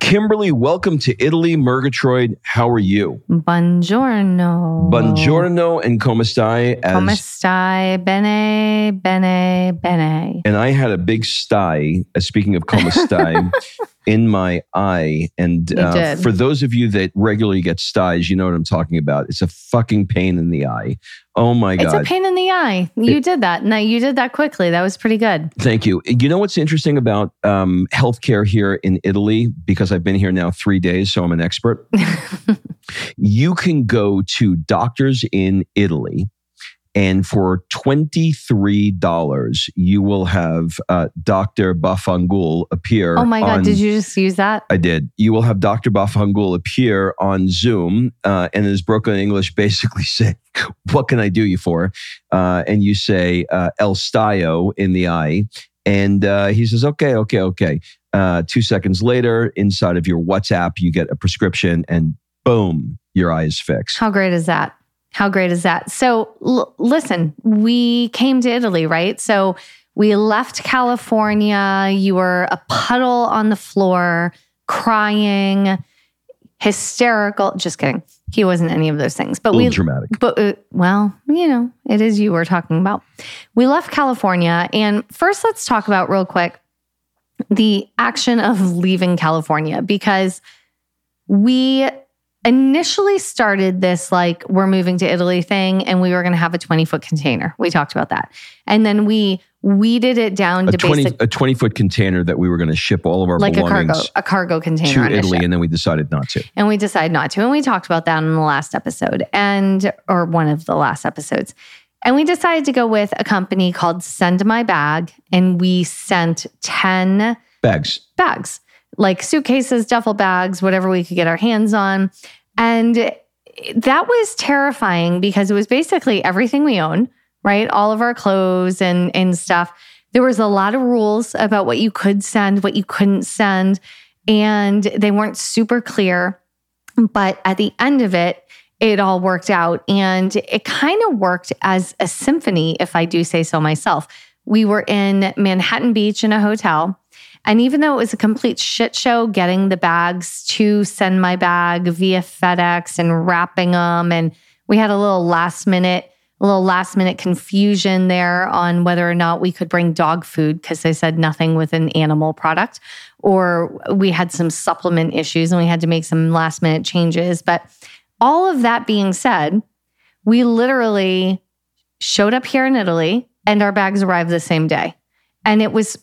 Kimberly, welcome to Italy, Murgatroyd. How are you? Buongiorno. Buongiorno and come stai? Come stai? Bene, bene, bene. And I had a big sty, speaking of come stai, in my eye. And for those of you that regularly get styes, you know what I'm talking about. It's a fucking pain in the eye. Oh my God. It's a pain in the eye. You did that. No, you did that quickly. That was pretty good. Thank you. You know what's interesting about healthcare here in Italy, because I've been here now 3 days, so I'm an expert. You can go to doctors in Italy, and for $23, you will have Dr. Bafangul appear. Oh my God, did you just use that? I did. You will have Dr. Bafangul appear on Zoom and in his broken English basically say, what can I do you for? And you say, El Stayo in the eye. And he says, okay. 2 seconds later, inside of your WhatsApp, you get a prescription and boom, your eye is fixed. How great is that? How great is that? So listen, we came to Italy, right? So we left California. You were a puddle on the floor, crying, hysterical. Just kidding. He wasn't any of those things. But dramatic. But well, you know, it is you we're talking about. We left California. And first, let's talk about real quick the action of leaving California, because we initially started this like we're moving to Italy thing, and we were going to have a 20-foot container. We talked about that. And then we weeded it down to a 20-foot container that we were going to ship all of our like belongings a cargo container to Italy, and then we decided not to. And we decided not to. And we talked about that in the last episode or one of the last episodes. And we decided to go with a company called Send My Bag, and we sent 10 bags. Like suitcases, duffel bags, whatever we could get our hands on. And that was terrifying because it was basically everything we own, right? All of our clothes and stuff. There was a lot of rules about what you could send, what you couldn't send, and they weren't super clear. But at the end of it, it all worked out. And it kind of worked as a symphony, if I do say so myself. We were in Manhattan Beach in a hotel. And even though it was a complete shit show getting the bags to Send My Bag via FedEx and wrapping them, and we had a little last minute confusion there on whether or not we could bring dog food because they said nothing with an animal product, or we had some supplement issues and we had to make some last minute changes. But all of that being said, we literally showed up here in Italy and our bags arrived the same day. And it was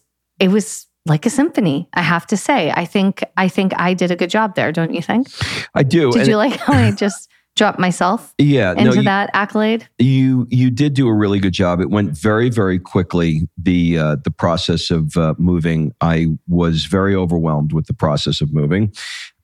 like a symphony, I have to say. I think I did a good job there, don't you think? I do. Did you like how I just drop myself that accolade. You did do a really good job. It went very, very quickly, the process of moving. I was very overwhelmed with the process of moving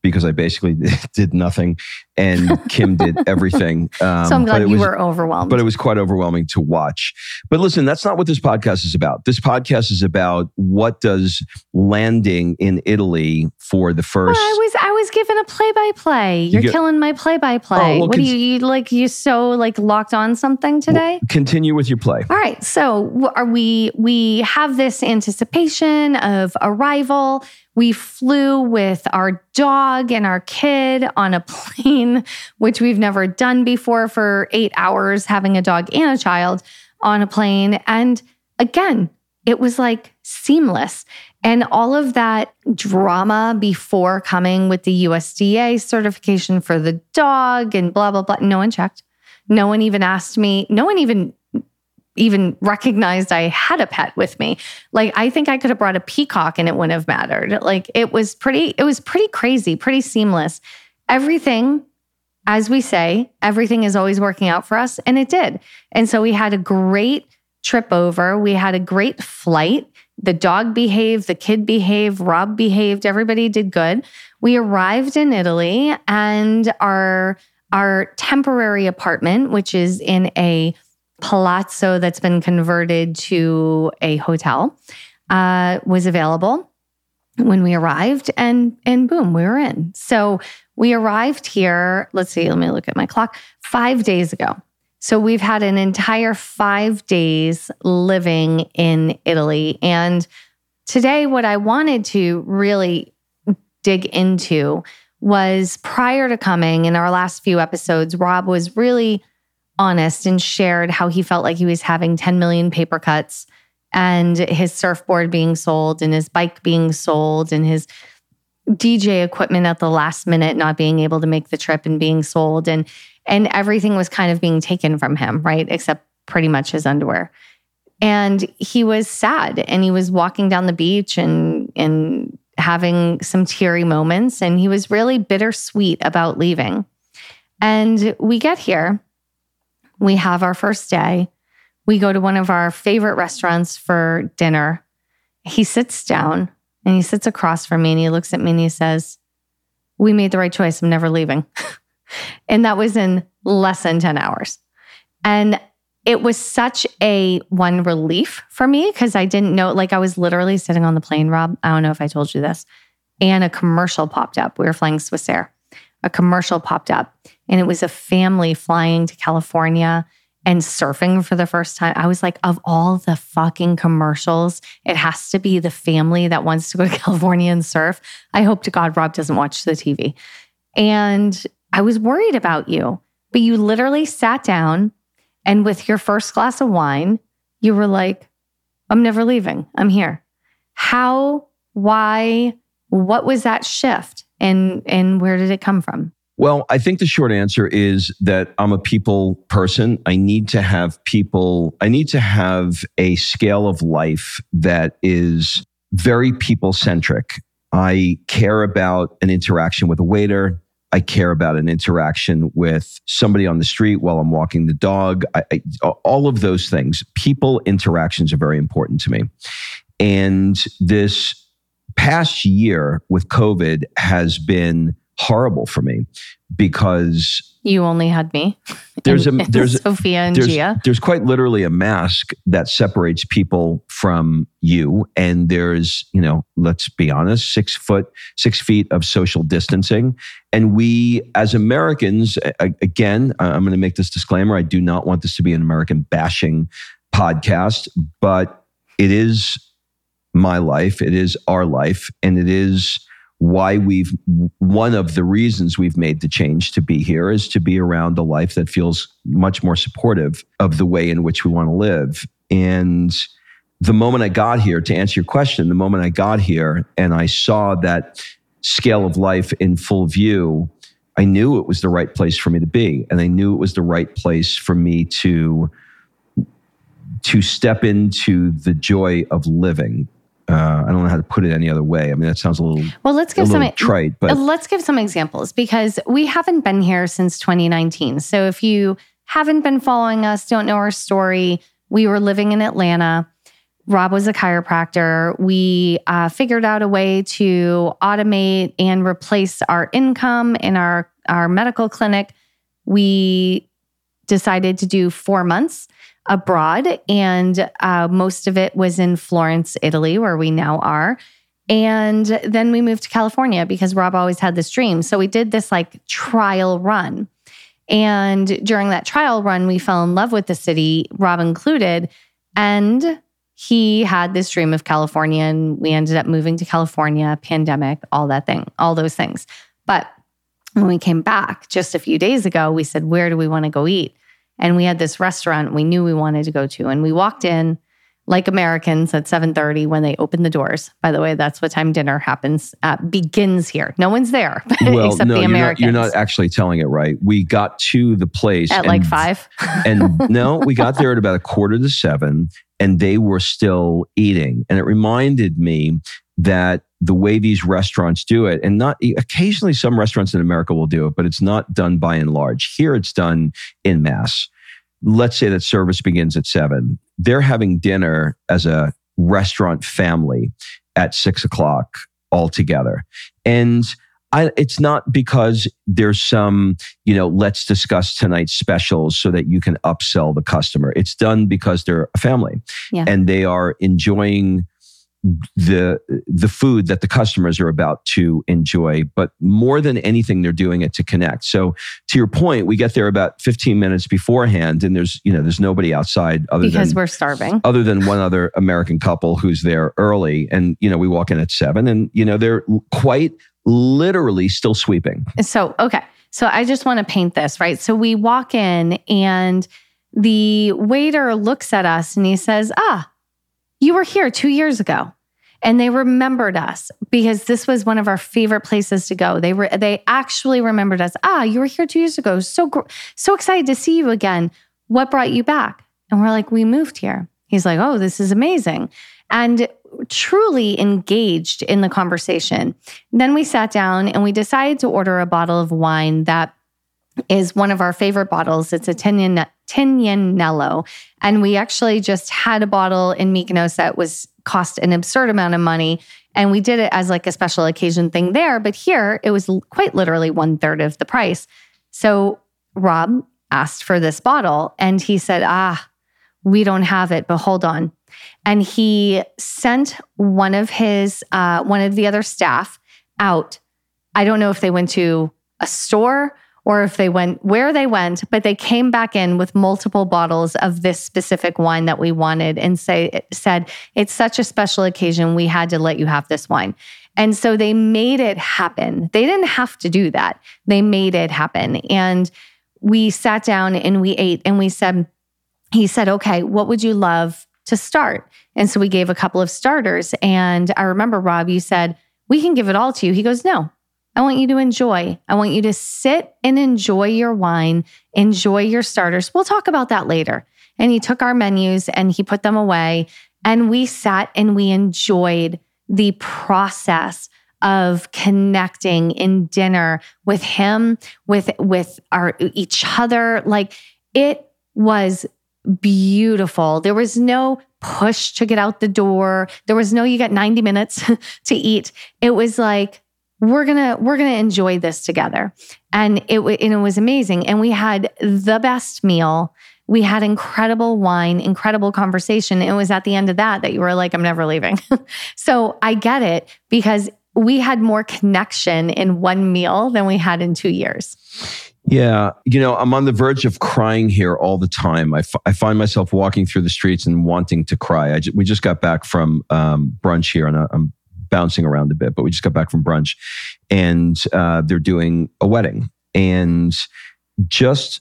because I basically did nothing and Kim did everything. So I'm glad you were overwhelmed. But it was quite overwhelming to watch. But listen, that's not what this podcast is about. This podcast is about what does landing in Italy for the first... Well, I was given a play-by-play. You're killing my play-by-play. Oh, well, you're so locked on something today? Continue with your play. All right. So are we have this anticipation of arrival. We flew with our dog and our kid on a plane, which we've never done before, for 8 hours, having a dog and a child on a plane. And again, it was like seamless. And all of that drama before coming with the USDA certification for the dog and blah, blah, blah. No one checked. No one even asked me. No one even recognized I had a pet with me. Like, I think I could have brought a peacock and it wouldn't have mattered. Like, it was pretty crazy, pretty seamless. Everything, as we say, everything is always working out for us, and it did. And so we had a great trip over. We had a great flight. The dog behaved, the kid behaved, Rob behaved, everybody did good. We arrived in Italy, and our temporary apartment, which is in a palazzo that's been converted to a hotel, was available when we arrived, and boom, we were in. So we arrived here, let me look at my clock, 5 days ago. So we've had an entire 5 days living in Italy. And today, what I wanted to really dig into was, prior to coming, in our last few episodes, Rob was really honest and shared how he felt like he was having 10 million paper cuts, and his surfboard being sold and his bike being sold and his DJ equipment at the last minute not being able to make the trip and being sold, and everything was kind of being taken from him, right? Except pretty much his underwear. And he was sad, and he was walking down the beach and having some teary moments, and he was really bittersweet about leaving. And we get here. We have our first day. We go to one of our favorite restaurants for dinner. He sits down, and he sits across from me, and he looks at me and he says, "We made the right choice. I'm never leaving." And that was in less than 10 hours. And it was such a relief for me, because I didn't know, I was literally sitting on the plane, Rob. I don't know if I told you this. And a commercial popped up. We were flying Swissair. A commercial popped up, and it was a family flying to California and surfing for the first time. I was like, of all the fucking commercials, it has to be the family that wants to go to California and surf. I hope to God Rob doesn't watch the TV. And I was worried about you, but you literally sat down, and with your first glass of wine, you were like, "I'm never leaving. I'm here." How, why, what was that shift? And where did it come from? Well, I think the short answer is that I'm a people person. I need to have people. I need to have a scale of life that is very people-centric. I care about an interaction with a waiter. I care about an interaction with somebody on the street while I'm walking the dog. All of those things. People interactions are very important to me. And this past year with COVID has been horrible for me, because you only had me. There's Sophia and Gia. There's quite literally a mask that separates people from you, and there's, let's be honest, 6 feet of social distancing. And we, as Americans, again, I'm going to make this disclaimer. I do not want this to be an American bashing podcast, but it is my life, it is our life, and it is why one of the reasons we've made the change to be here is to be around a life that feels much more supportive of the way in which we want to live. And the moment I got here, to answer your question, the moment I got here and I saw that scale of life in full view, I knew it was the right place for me to be. And I knew it was the right place for me to step into the joy of living. I don't know how to put it any other way. I mean, that sounds a little, well, let's give some trite, but let's give some examples, because we haven't been here since 2019. So if you haven't been following us, don't know our story, we were living in Atlanta. Rob was a chiropractor. We figured out a way to automate and replace our income in our medical clinic. We decided to do 4 months abroad, and most of it was in Florence, Italy, where we now are. And then we moved to California because Rob always had this dream. So we did this like trial run. And during that trial run, we fell in love with the city, Rob included, and he had this dream of California, and we ended up moving to California, pandemic, all those things. But when we came back just a few days ago, we said, where do we want to go eat? And we had this restaurant we knew we wanted to go to. And we walked in like Americans at 7:30 when they opened the doors. By the way, that's what time dinner happens, begins here. No one's there except the Americans. You're not actually telling it right. We got to the place at like 5. And no, we got there at about 6:45. And they were still eating. And it reminded me that the way these restaurants do it, and not occasionally some restaurants in America will do it, but it's not done by and large. Here it's done in mass. Let's say that service begins at 7. They're having dinner as a restaurant family at 6 o'clock all together. And it's not because there's some, let's discuss tonight's specials so that you can upsell the customer. It's done because they're a family, and they are enjoying the food that the customers are about to enjoy. But more than anything, they're doing it to connect. So to your point, we get there about 15 minutes beforehand, and there's nobody outside because we're starving. Other than one other American couple who's there early, and we walk in at 7, and they're quite literally still sweeping. So I just want to paint this, right? So we walk in and the waiter looks at us and he says, you were here 2 years ago. And they remembered us because this was one of our favorite places to go. They actually remembered us. You were here 2 years ago. So excited to see you again. What brought you back? And we're like, we moved here. He's like, oh, this is amazing. And truly engaged in the conversation. Then we sat down and we decided to order a bottle of wine that is one of our favorite bottles. It's a Tinian Nello. And we actually just had a bottle in Mykonos that cost an absurd amount of money. And we did it as like a special occasion thing there. But here it was quite literally 1/3 of the price. So Rob asked for this bottle and he said, we don't have it, but hold on. And he sent one of the other staff out. I don't know if they went to a store or if they went where they went, but they came back in with multiple bottles of this specific wine that we wanted and said, it's such a special occasion. We had to let you have this wine. And so they made it happen. They didn't have to do that. They made it happen. And we sat down and we ate and he said, okay, what would you love to start? And so we gave a couple of starters. And I remember, Rob, you said, we can give it all to you. He goes, no, I want you to enjoy. I want you to sit and enjoy your wine, enjoy your starters. We'll talk about that later. And he took our menus and he put them away. And we sat and we enjoyed the process of connecting in dinner with him, with each other. Like, it was beautiful. There was no push to get out the door. There was no, you got 90 minutes to eat. It was like, we're going to enjoy this together. And it was amazing. And we had the best meal. We had incredible wine, incredible conversation. It was at the end of that you were like, I'm never leaving. So I get it, because we had more connection in one meal than we had in 2 years. Yeah. I'm on the verge of crying here all the time. I find myself walking through the streets and wanting to cry. We just got back from brunch here, and I'm bouncing around a bit, but we just got back from brunch, and they're doing a wedding. And just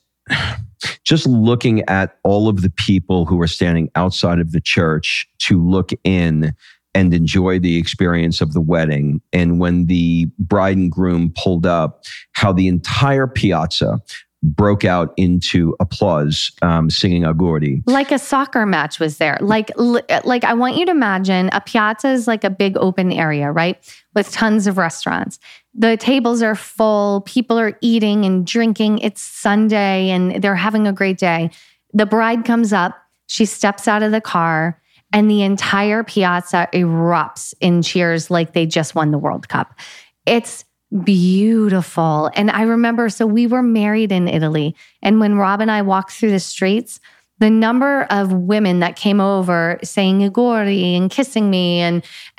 looking at all of the people who are standing outside of the church to look in and enjoy the experience of the wedding. And when the bride and groom pulled up, how the entire piazza broke out into applause, singing Agordi. Like a soccer match was there. Like I want you to imagine a piazza is like a big open area, right? With tons of restaurants. The tables are full. People are eating and drinking. It's Sunday and they're having a great day. The bride comes up. She steps out of the car. And the entire piazza erupts in cheers like they just won the World Cup. It's beautiful. And I remember, so we were married in Italy. And when Rob and I walked through the streets, the number of women that came over saying Agordi and kissing me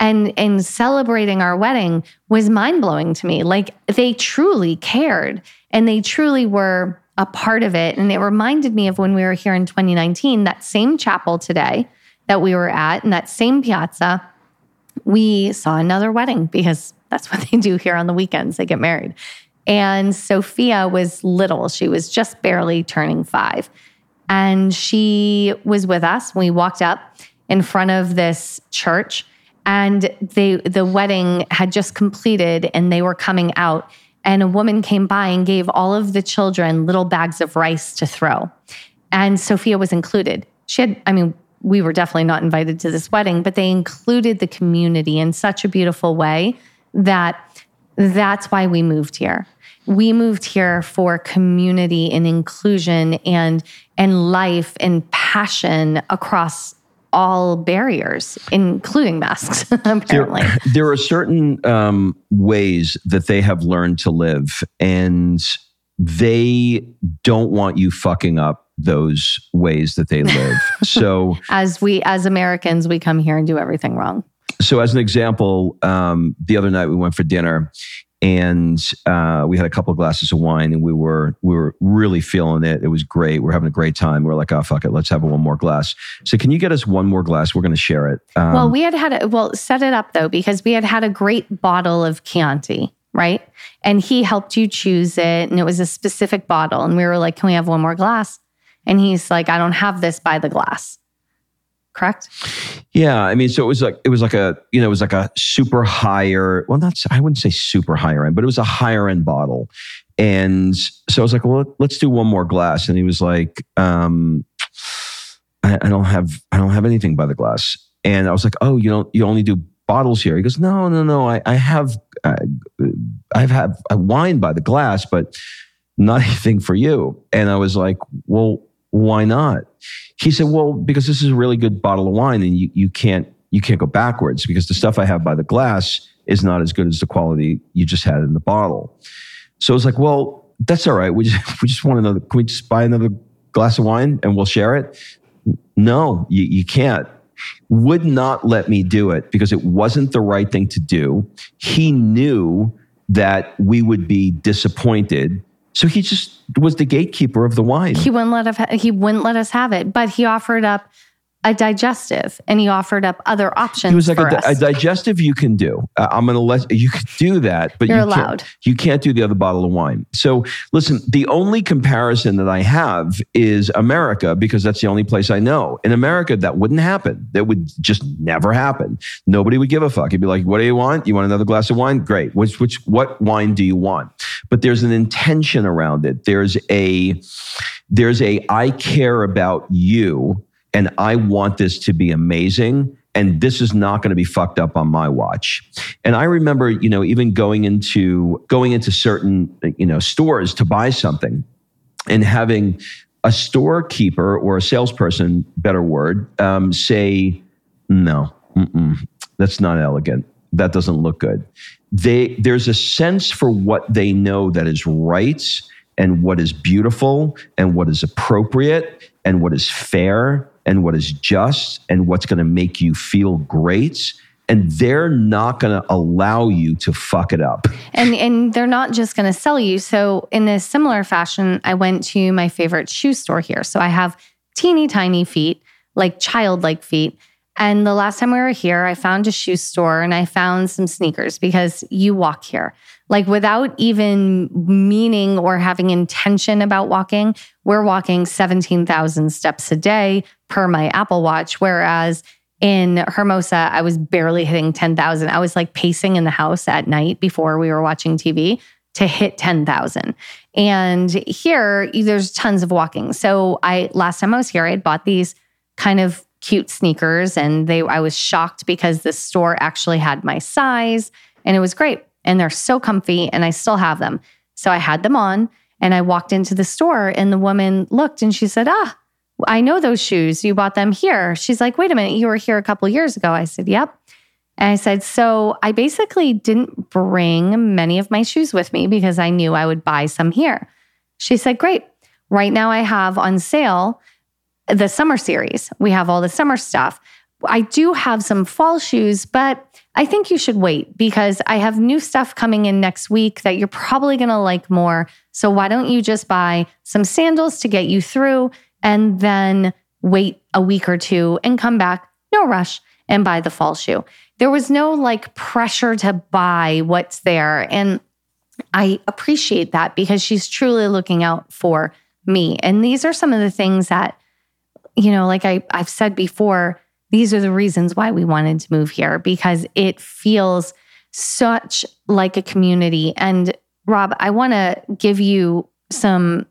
and celebrating our wedding was mind-blowing to me. Like they truly cared and they truly were a part of it. And it reminded me of when we were here in 2019, that same chapel today that we were at in that same piazza, we saw another wedding because that's what they do here on the weekends. They get married. And Sophia was little. She was just barely turning 5. And she was with us. We walked up in front of this church and the wedding had just completed and they were coming out. And a woman came by and gave all of the children little bags of rice to throw. And Sophia was included. She had, we were definitely not invited to this wedding, but they included the community in such a beautiful way that's why we moved here. We moved here for community and inclusion and life and passion across all barriers, including masks, apparently. There are certain ways that they have learned to live, and they don't want you fucking up those ways that they live. So as Americans, we come here and do everything wrong. So as an example, the other night we went for dinner and we had a couple of glasses of wine and we were really feeling it. It was great. We're having a great time. We're like, oh, fuck it. Let's have one more glass. So can you get us one more glass? We're going to share it. Set it up though, because we had a great bottle of Chianti, right? And he helped you choose it and it was a specific bottle. And we were like, can we have one more glass? And he's like, I don't have this by the glass. Correct? Yeah. So it was like a super higher, I wouldn't say super higher end, but it was a higher end bottle. And so I was like, well, let's do one more glass. And he was like, I don't have anything by the glass. And I was like, oh, you only do bottles here. He goes, no. I have wine by the glass, but not anything for you. And I was like, well, why not? He said, well, because this is a really good bottle of wine and you can't go backwards because the stuff I have by the glass is not as good as the quality you just had in the bottle. So I was like, well, that's all right. We just want another, can we just buy another glass of wine and we'll share it? No, you can't. Would not let me do it because it wasn't the right thing to do. He knew that we would be disappointed. So he just was the gatekeeper of the wine. He wouldn't let us have it, but he offered up a digestive and he offered up other options. He was like, a digestive you can do. I'm going to let you do that, but you can't do the other bottle of wine. So listen, the only comparison that I have is America because that's the only place I know. In America, that wouldn't happen. That would just never happen. Nobody would give a fuck. He'd be like, what do you want? You want another glass of wine? Great. What wine do you want? But there's an intention around it. There's a, I care about you. And I want this to be amazing. And this is not going to be fucked up on my watch. And I remember, even going into certain, stores to buy something and having a storekeeper or a salesperson, better word, say, no, that's not elegant. That doesn't look good. There's a sense for what they know that is right and what is beautiful and what is appropriate and what is fair and what is just and what's going to make you feel great. And they're not going to allow you to fuck it up. And they're not just going to sell you. So in a similar fashion, I went to my favorite shoe store here. So I have teeny tiny feet, like childlike feet. And the last time we were here, I found a shoe store and I found some sneakers because you walk here. Like without even meaning or having intention about walking, we're walking 17,000 steps a day per my Apple Watch. Whereas in Hermosa, I was barely hitting 10,000. I was like pacing in the house at night before we were watching TV. to hit 10,000. And here, there's tons of walking. So last time I was here, I had bought these kind of cute sneakers, and I was shocked because this store actually had my size, and it was great. And they're so comfy, and I still have them. So I had them on, and I walked into the store, and the woman looked, and she said, I know those shoes. You bought them here. She's like, wait a minute, you were here a couple years ago. I said, yep. And I said, so I basically didn't bring many of my shoes with me because I knew I would buy some here. She said, great. Right now I have on sale the summer series. We have all the summer stuff. I do have some fall shoes, but I think you should wait because I have new stuff coming in next week that you're probably going to like more. So why don't you just buy some sandals to get you through and then wait a week or two and come back, no rush, and buy the fall shoe. There was no pressure to buy what's there. And I appreciate that because she's truly looking out for me. And these are some of the things that, I've said before, these are the reasons why we wanted to move here because it feels such like a community. And Rob, I want to give you some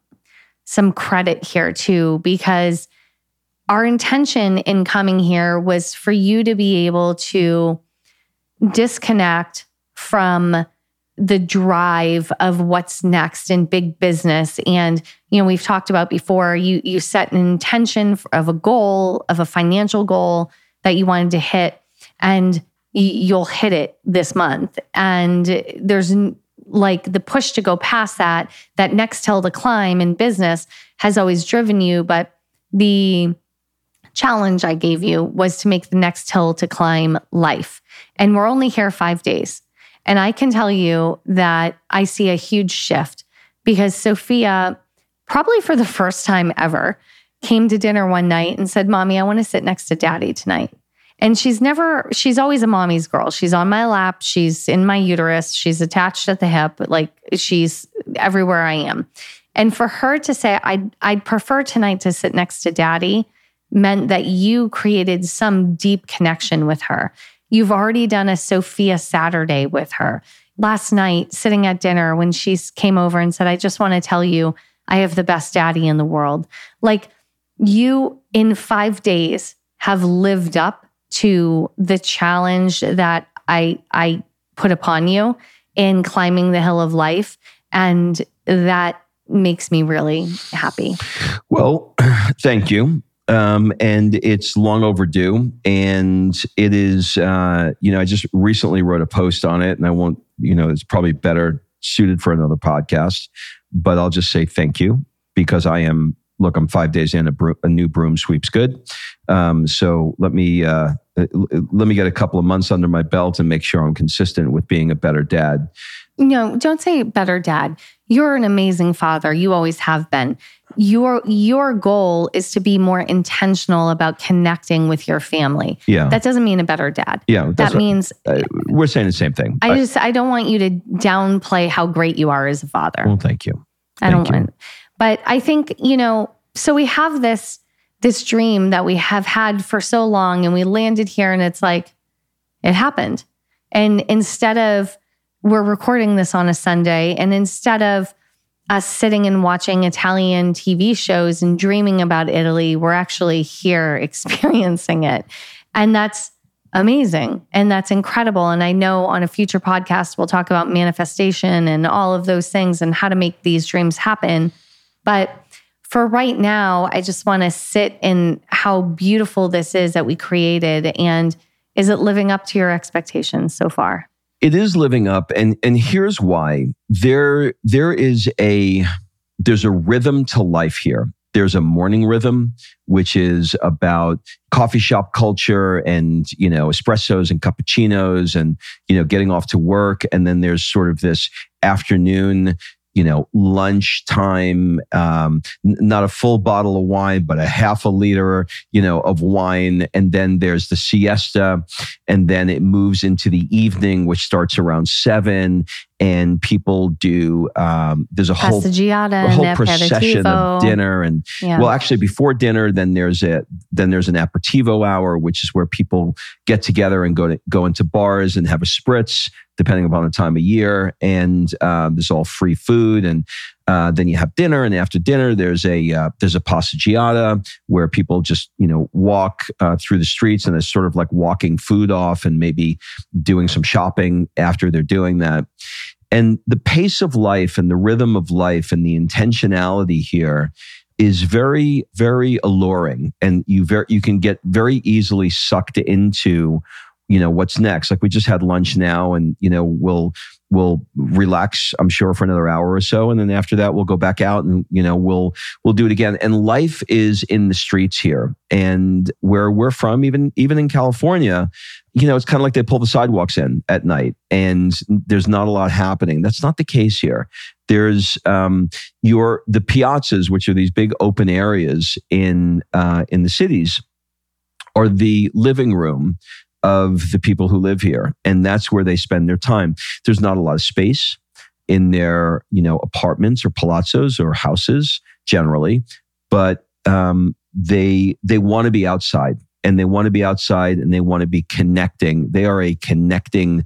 credit here too, because our intention in coming here was for you to be able to disconnect from the drive of what's next in big business. And, we've talked about before, you set an intention of a goal, of a financial goal that you wanted to hit, and you'll hit it this month. And there's the push to go past that next hill to climb in business has always driven you. But the challenge I gave you was to make the next hill to climb life. And we're only here 5 days. And I can tell you that I see a huge shift because Sophia, probably for the first time ever, came to dinner one night and said, Mommy, I want to sit next to Daddy tonight. And she's always a mommy's girl. She's on my lap. She's in my uterus. She's attached at the hip. She's everywhere I am. And for her to say, I'd prefer tonight to sit next to Daddy meant that you created some deep connection with her. You've already done a Sophia Saturday with her. Last night, sitting at dinner when she came over and said, I just want to tell you, I have the best daddy in the world. You, in 5 days, have lived up to the challenge that I put upon you in climbing the hill of life. And that makes me really happy. Well, thank you. And it's long overdue. And it is, I just recently wrote a post on it, and I won't, it's probably better suited for another podcast, but I'll just say thank you because I'm 5 days in, a new broom sweeps good. So let me get a couple of months under my belt and make sure I'm consistent with being a better dad. No, don't say better dad. You're an amazing father. You always have been. Your goal is to be more intentional about connecting with your family. Yeah. That doesn't mean a better dad. Yeah. That means... we're saying the same thing. I don't want you to downplay how great you are as a father. Well, thank you. But I think, so we have this dream that we have had for so long, and we landed here and it's it happened. And instead of... we're recording this on a Sunday, and instead of us sitting and watching Italian TV shows and dreaming about Italy, we're actually here experiencing it. And that's amazing. And that's incredible. And I know on a future podcast, we'll talk about manifestation and all of those things and how to make these dreams happen. But for right now, I just want to sit in how beautiful this is that we created. And is it living up to your expectations so far? It is living up, and here's why. There's a rhythm to life here. There's a morning rhythm, which is about coffee shop culture and, espressos and cappuccinos and, getting off to work. And then there's sort of this afternoon, lunchtime, not a full bottle of wine, but a half a liter, of wine. And then there's the siesta. And then it moves into the evening, which starts around 7. And people do, there's a whole procession of dinner. And well, actually before dinner, then there's an aperitivo hour, which is where people get together and go into bars and have a spritz. depending upon the time of year. And there's all free food. And then you have dinner. And after dinner, there's a passeggiata where people just, walk through the streets, and it's sort of like walking food off and maybe doing some shopping after they're doing that. And the pace of life and the rhythm of life and the intentionality here is very, very alluring. And you can get very easily sucked into, what's next. Like, we just had lunch now, and, we'll relax, I'm sure, for another hour or so. And then after that, we'll go back out and, we'll do it again. And life is in the streets here. And where we're from, even in California, it's kind of like they pull the sidewalks in at night and there's not a lot happening. That's not the case here. There's the piazzas, which are these big open areas in the cities, are the living room of the people who live here. And that's where they spend their time. There's not a lot of space in their, apartments or palazzos or houses generally, but they want to be outside. And they want to be outside, and they want to be connecting. They are a connecting,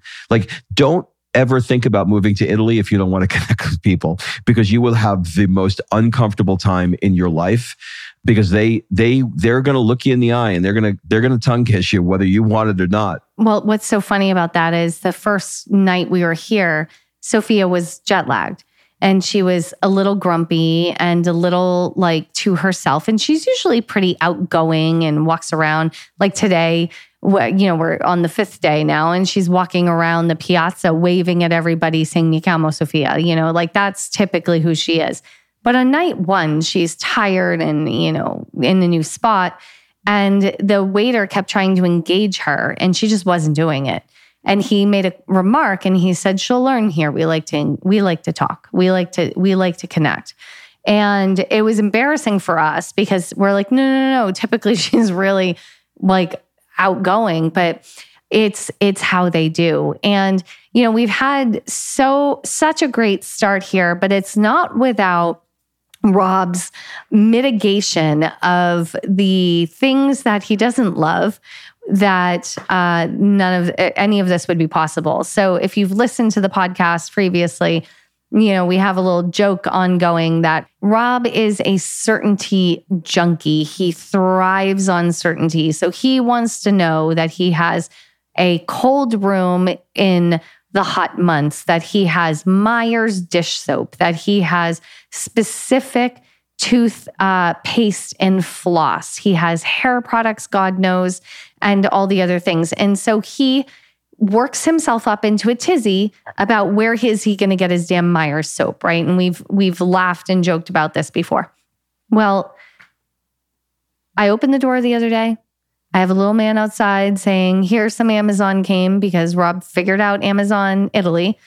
don't ever think about moving to Italy if you don't want to connect with people, because you will have the most uncomfortable time in your life, because they're going to look you in the eye and they're going to tongue kiss you whether you want it or not. Well, what's so funny about that is the first night we were here, Sophia was jet lagged. And she was a little grumpy and a little to herself. And she's usually pretty outgoing and walks around. Like today, we're on the fifth day now, and she's walking around the piazza, waving at everybody, saying, "Mi chiamo Sophia." That's typically who she is. But on night one, she's tired and, in the new spot. And the waiter kept trying to engage her, and she just wasn't doing it. And he made a remark, and he said, "She'll learn here. We like to talk. We like to connect." And it was embarrassing for us because we're like, no. Typically, she's really outgoing, but it's how they do. And we've had such a great start here, but it's not without Rob's mitigation of the things that he doesn't love. That none of any of this would be possible. So if you've listened to the podcast previously, we have a little joke ongoing that Rob is a certainty junkie. He thrives on certainty. So he wants to know that he has a cold room in the hot months, that he has Myers dish soap, that he has specific tooth paste and floss. He has hair products, God knows, and all the other things. And so he works himself up into a tizzy about where is he going to get his damn Myers soap, right? And we've laughed and joked about this before. Well, I opened the door the other day. I have a little man outside saying, "Here, some Amazon came," because Rob figured out Amazon Italy.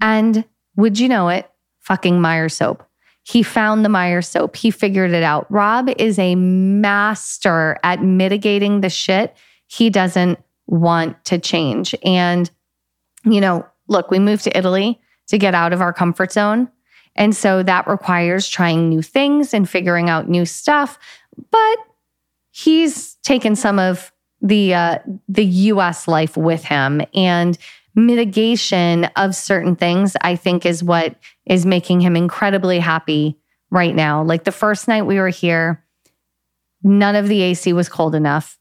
And would you know it, fucking Myers soap. He found the Myers soap. He figured it out. Rob is a master at mitigating the shit he doesn't want to change. And, look, we moved to Italy to get out of our comfort zone. And so that requires trying new things and figuring out new stuff. But he's taken some of the U.S. life with him. And mitigation of certain things, I think, is what is making him incredibly happy right now. The first night we were here, none of the AC was cold enough.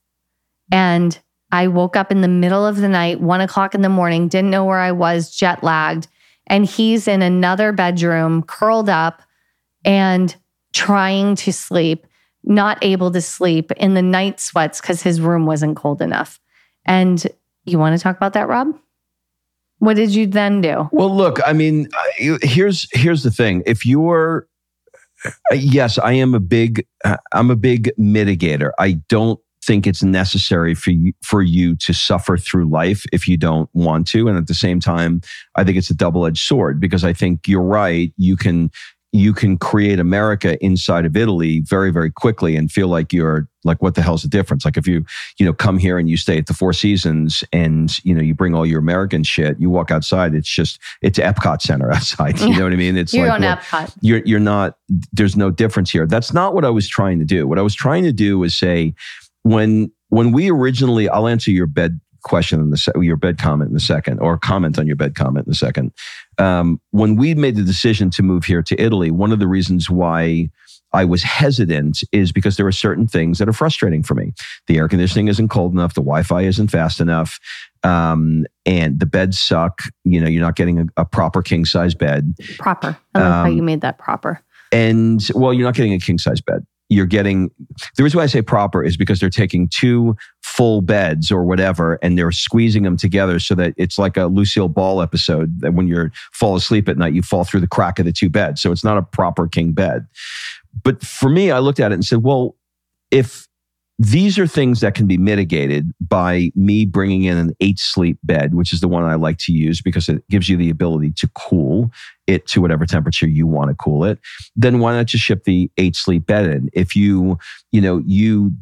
And I woke up in the middle of the night, 1 o'clock in the morning, didn't know where I was, jet lagged. And he's in another bedroom, curled up and trying to sleep, not able to sleep, in the night sweats because his room wasn't cold enough. And you want to talk about that, Rob? What did you then do? Well, look, I mean, here's the thing. If you're, yes, I'm a big mitigator. I don't think it's necessary for you to suffer through life if you don't want to. And at the same time, I think it's a double-edged sword, because I think you're right. You can create America inside of Italy very, very quickly and feel like you're like, what the hell's the difference? Like, if you, come here and you stay at the Four Seasons and, you bring all your American shit, you walk outside, it's Epcot Center outside. You know what I mean? It's you're like, on Epcot. You're not, there's no difference here. That's not what I was trying to do. What I was trying to do was say, when we originally, I'll answer your bed question in the your bed comment in the second, or comment on your bed comment in the second. When we made the decision to move here to Italy, one of the reasons why I was hesitant is because there are certain things that are frustrating for me. The air conditioning isn't cold enough. The Wi-Fi isn't fast enough. And the beds suck. You know, you're not getting a proper king size bed. Proper. I love how you made that proper. And well, you're not getting a king size bed. You're getting, the reason why I say proper is because they're taking two full beds or whatever, and they're squeezing them together so that it's like a Lucille Ball episode that when you fall asleep at night, you fall through the crack of the two beds. So it's not a proper king bed. But for me, I looked at it and said, well, if these are things that can be mitigated by me bringing in an 8 Sleep bed, which is the one I like to use because it gives you the ability to cool it to whatever temperature you want to cool it, then why not just ship the 8 Sleep bed in? If you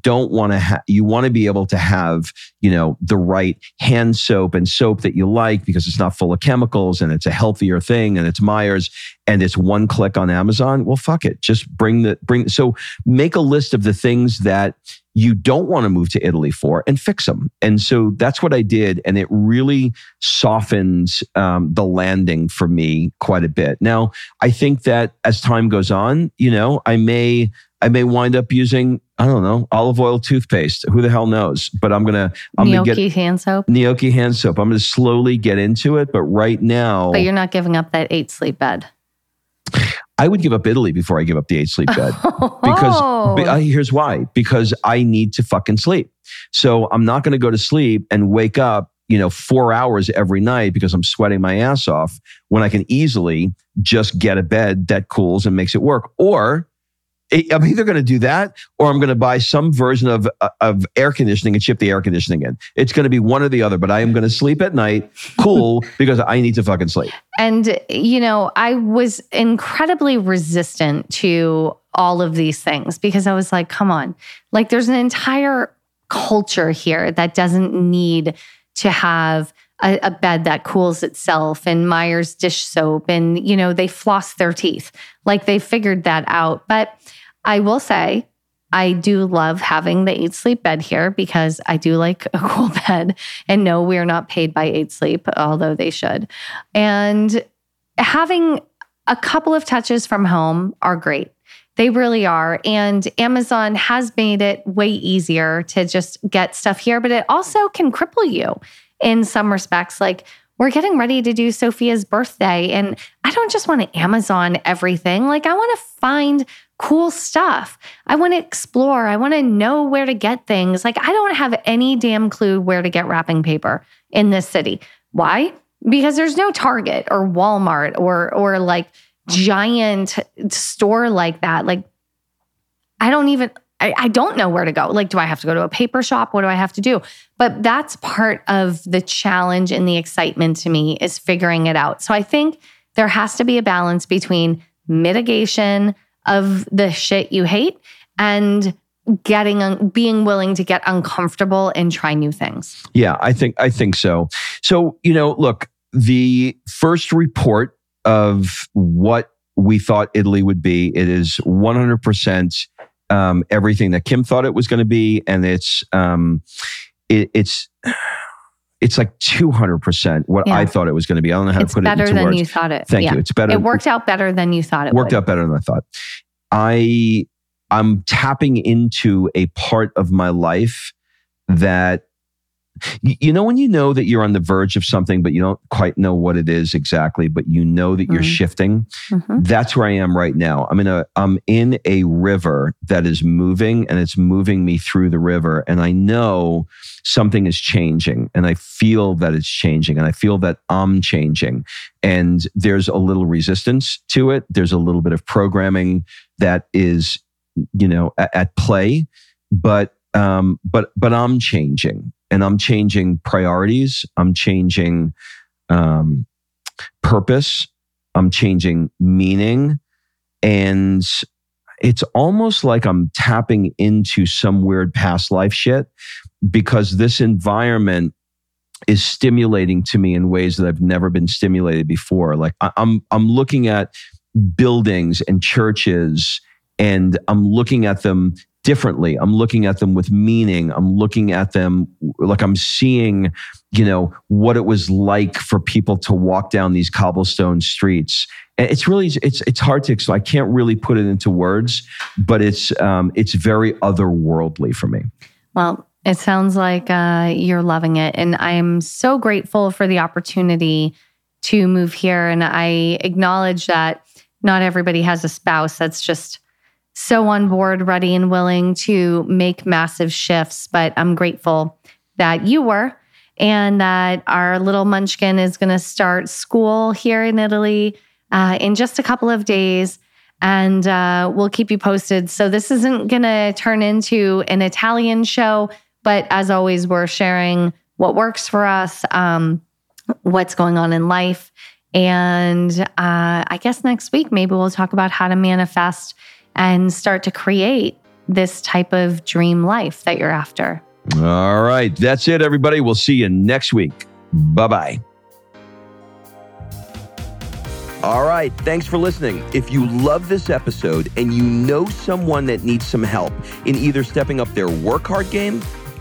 don't want to you want to be able to have, the right hand soap and soap that you like because it's not full of chemicals and it's a healthier thing and it's Myers and it's one click on Amazon, well, fuck it. Just so make a list of the things that you don't want to move to Italy for and fix them. And so that's what I did. And it really softened the landing for me quite a bit. Now, I think that as time goes on, I may wind up using, I don't know, olive oil toothpaste. Who the hell knows? But Neoki hand soap. Neoki hand soap. I'm going to slowly get into it. But right now... But you're not giving up that 8 Sleep bed. I would give up Italy before I give up the 8 Sleep bed. Because here's why. Because I need to fucking sleep. So I'm not going to go to sleep and wake up, 4 hours every night because I'm sweating my ass off when I can easily just get a bed that cools and makes it work. Or I'm either going to do that or I'm going to buy some version of air conditioning and ship the air conditioning in. It's going to be one or the other, but I am going to sleep at night cool because I need to fucking sleep. And, I was incredibly resistant to all of these things because I was like, come on. Like, there's an entire culture here that doesn't need to have a bed that cools itself and Myers dish soap and, they floss their teeth. Like, they figured that out. But I will say, I do love having the 8 Sleep bed here because I do like a cool bed. And no, we are not paid by 8 Sleep, although they should. And having a couple of touches from home are great. They really are. And Amazon has made it way easier to just get stuff here, but it also can cripple you in some respects. Like, we're getting ready to do Sophia's birthday, and I don't just want to Amazon everything. Like, I want to find cool stuff. I want to explore. I want to know where to get things. Like, I don't have any damn clue where to get wrapping paper in this city. Why? Because there's no Target or Walmart or like giant store like that. Like, I don't know where to go. Like, do I have to go to a paper shop? What do I have to do? But that's part of the challenge and the excitement to me is figuring it out. So I think there has to be a balance between mitigation of the shit you hate and being willing to get uncomfortable and try new things. Yeah, I think so. So, look, the first report of what we thought Italy would be, it is 100% everything that Kim thought it was going to be, and it's like 200% what I thought it was going to be. I don't know how to put it into words. It's better than you thought it. Thank you. It's better. It worked out better than you thought it would. Worked out better than I thought. I'm tapping into a part of my life that, when you know that you're on the verge of something, but you don't quite know what it is exactly, but you know that you're shifting. Mm-hmm. That's where I am right now. I'm in a river that is moving, and it's moving me through the river. And I know something is changing, and I feel that it's changing, and I feel that I'm changing. And there's a little resistance to it. There's a little bit of programming that is, at play, but I'm changing. And I'm changing priorities. I'm changing purpose. I'm changing meaning. And it's almost like I'm tapping into some weird past life shit because this environment is stimulating to me in ways that I've never been stimulated before. Like, I'm looking at buildings and churches, and I'm looking at them differently. I'm looking at them with meaning. I'm looking at them like I'm seeing, you know, what it was like for people to walk down these cobblestone streets. And it's really, it's hard to, so I can't really put it into words, but it's very otherworldly for me. Well, it sounds like you're loving it. And I'm so grateful for the opportunity to move here. And I acknowledge that not everybody has a spouse that's just so on board, ready and willing to make massive shifts. But I'm grateful that you were, and that our little munchkin is going to start school here in Italy in just a couple of days. And we'll keep you posted. So this isn't going to turn into an Italian show, but as always, we're sharing what works for us, what's going on in life. And I guess next week, maybe we'll talk about how to manifest and start to create this type of dream life that you're after. All right. That's it, everybody. We'll see you next week. Bye-bye. All right. Thanks for listening. If you love this episode and you know someone that needs some help in either stepping up their work hard game